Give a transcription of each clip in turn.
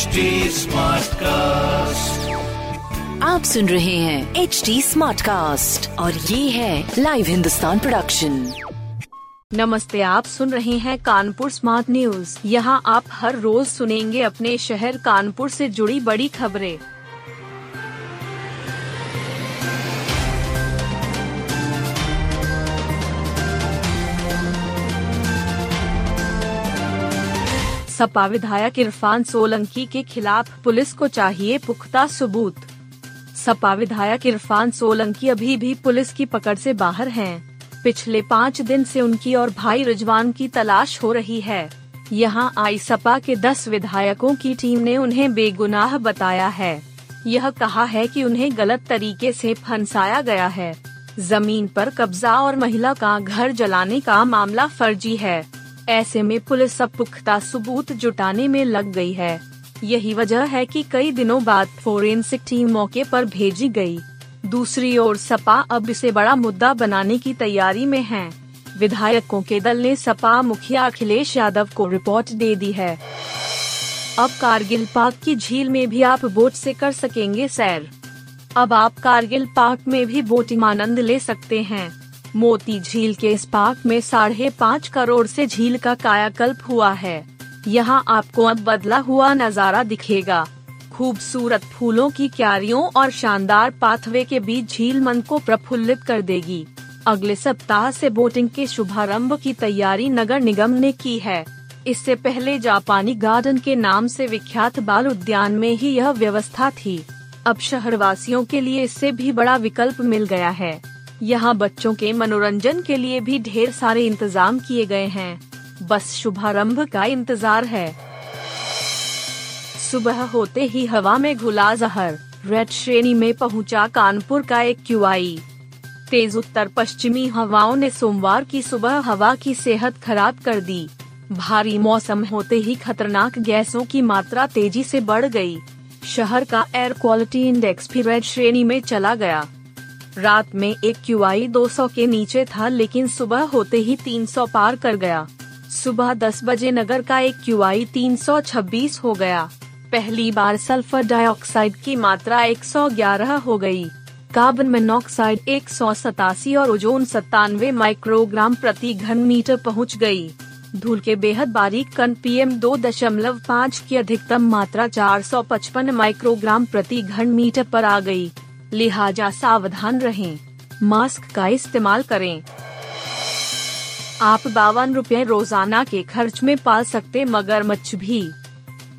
HD Smartcast, आप सुन रहे हैं एचडी स्मार्टकास्ट और ये है लाइव हिंदुस्तान प्रोडक्शन। नमस्ते, आप सुन रहे हैं कानपुर स्मार्ट न्यूज़। यहां आप हर रोज सुनेंगे अपने शहर कानपुर से जुड़ी बड़ी खबरें। सपा विधायक इरफान सोलंकी के खिलाफ पुलिस को चाहिए पुख्ता सबूत। सपा विधायक इरफान सोलंकी अभी भी पुलिस की पकड़ से बाहर हैं। पिछले 5 दिन से उनकी और भाई रिजवान की तलाश हो रही है। यहां आई सपा के 10 विधायकों की टीम ने उन्हें बेगुनाह बताया है। यह कहा है कि उन्हें गलत तरीके से फंसाया गया है। जमीन पर कब्जा और महिला का घर जलाने का मामला फर्जी है। ऐसे में पुलिस अब पुख्ता सबूत जुटाने में लग गई है। यही वजह है कि कई दिनों बाद फोरेंसिक टीम मौके पर भेजी गई। दूसरी ओर सपा अब इसे बड़ा मुद्दा बनाने की तैयारी में है। विधायकों के दल ने सपा मुखिया अखिलेश यादव को रिपोर्ट दे दी है। अब कारगिल पार्क की झील में भी आप बोट से कर सकेंगे सैर। अब आप कारगिल पार्क में भी बोटिंग आनंद ले सकते हैं। मोती झील के इस पार्क में 5.5 करोड़ से झील का कायाकल्प हुआ है। यहाँ आपको अब बदला हुआ नजारा दिखेगा। खूबसूरत फूलों की क्यारियों और शानदार पाथवे के बीच झील मन को प्रफुल्लित कर देगी। अगले सप्ताह से बोटिंग के शुभारंभ की तैयारी नगर निगम ने की है। इससे पहले जापानी गार्डन के नाम से विख्यात बाल उद्यान में ही यह व्यवस्था थी। अब शहरवासियों के लिए इससे भी बड़ा विकल्प मिल गया है। यहाँ बच्चों के मनोरंजन के लिए भी ढेर सारे इंतजाम किए गए हैं। बस शुभारंभ का इंतजार है। सुबह होते ही हवा में घुला जहर, रेड श्रेणी में पहुंचा कानपुर का एक QI। तेज उत्तर पश्चिमी हवाओं ने सोमवार की सुबह हवा की सेहत खराब कर दी। भारी मौसम होते ही खतरनाक गैसों की मात्रा तेजी से बढ़ गई। शहर का एयर क्वालिटी इंडेक्स भी रेड श्रेणी में चला गया। रात में एक QI 200 के नीचे था, लेकिन सुबह होते ही 300 पार कर गया। सुबह 10 बजे नगर का एक QI 326 हो गया। पहली बार सल्फर डाइऑक्साइड की मात्रा 111 हो गई। कार्बन मोनोऑक्साइड 187 और ओजोन 97 माइक्रोग्राम प्रति घन मीटर पहुँच गई। धूल के बेहद बारीक कण PM 2.5 की अधिकतम मात्रा 455 माइक्रोग्राम प्रति घन मीटर पर आ गई। लिहाजा सावधान रहें, मास्क का इस्तेमाल करें। आप 52 रुपये रोजाना के खर्च में पाल सकते मगरमच्छ भी।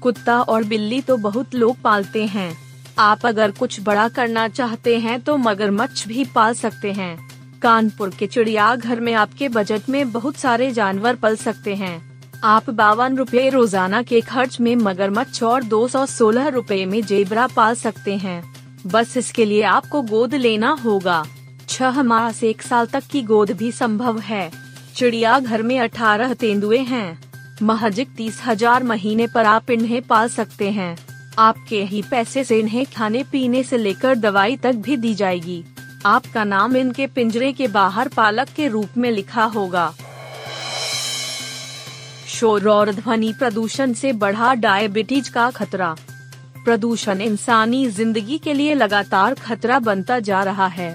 कुत्ता और बिल्ली तो बहुत लोग पालते हैं। आप अगर कुछ बड़ा करना चाहते हैं तो मगरमच्छ भी पाल सकते हैं। कानपुर के चिड़ियाघर में आपके बजट में बहुत सारे जानवर पल सकते हैं। आप 52 रुपये रोजाना के खर्च में मगरमच्छ और 216 रुपये में जेबरा पाल सकते हैं। बस इसके लिए आपको गोद लेना होगा। 6 माह से 1 साल तक की गोद भी संभव है। चिड़ियाघर में 18 तेंदुए हैं। महज 30,000 महीने पर आप इन्हें पाल सकते हैं। आपके ही पैसे से इन्हें खाने पीने से लेकर दवाई तक भी दी जाएगी। आपका नाम इनके पिंजरे के बाहर पालक के रूप में लिखा होगा। शोर और ध्वनि प्रदूषण से बढ़ा डायबिटीज का खतरा। प्रदूषण इंसानी जिंदगी के लिए लगातार खतरा बनता जा रहा है।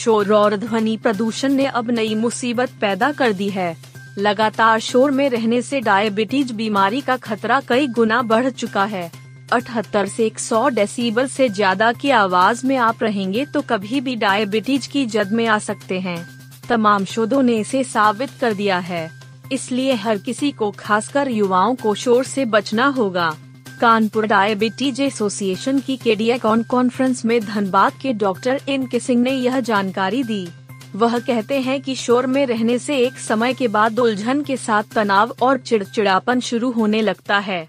शोर और ध्वनि प्रदूषण ने अब नई मुसीबत पैदा कर दी है। लगातार शोर में रहने से डायबिटीज बीमारी का खतरा कई गुना बढ़ चुका है। 78 से 100 डेसिबल से ज्यादा की आवाज में आप रहेंगे तो कभी भी डायबिटीज की जद में आ सकते हैं। तमाम शोधों ने इसे साबित कर दिया है। इसलिए हर किसी को, खासकर युवाओं को, शोर से बचना होगा। कानपुर डायबिटीज एसोसिएशन की केडीएक कॉन्फ्रेंस में धनबाद के डॉक्टर एन.के. सिंह ने यह जानकारी दी। वह कहते हैं कि शोर में रहने से एक समय के बाद उलझन के साथ तनाव और चिड़चिड़ापन शुरू होने लगता है।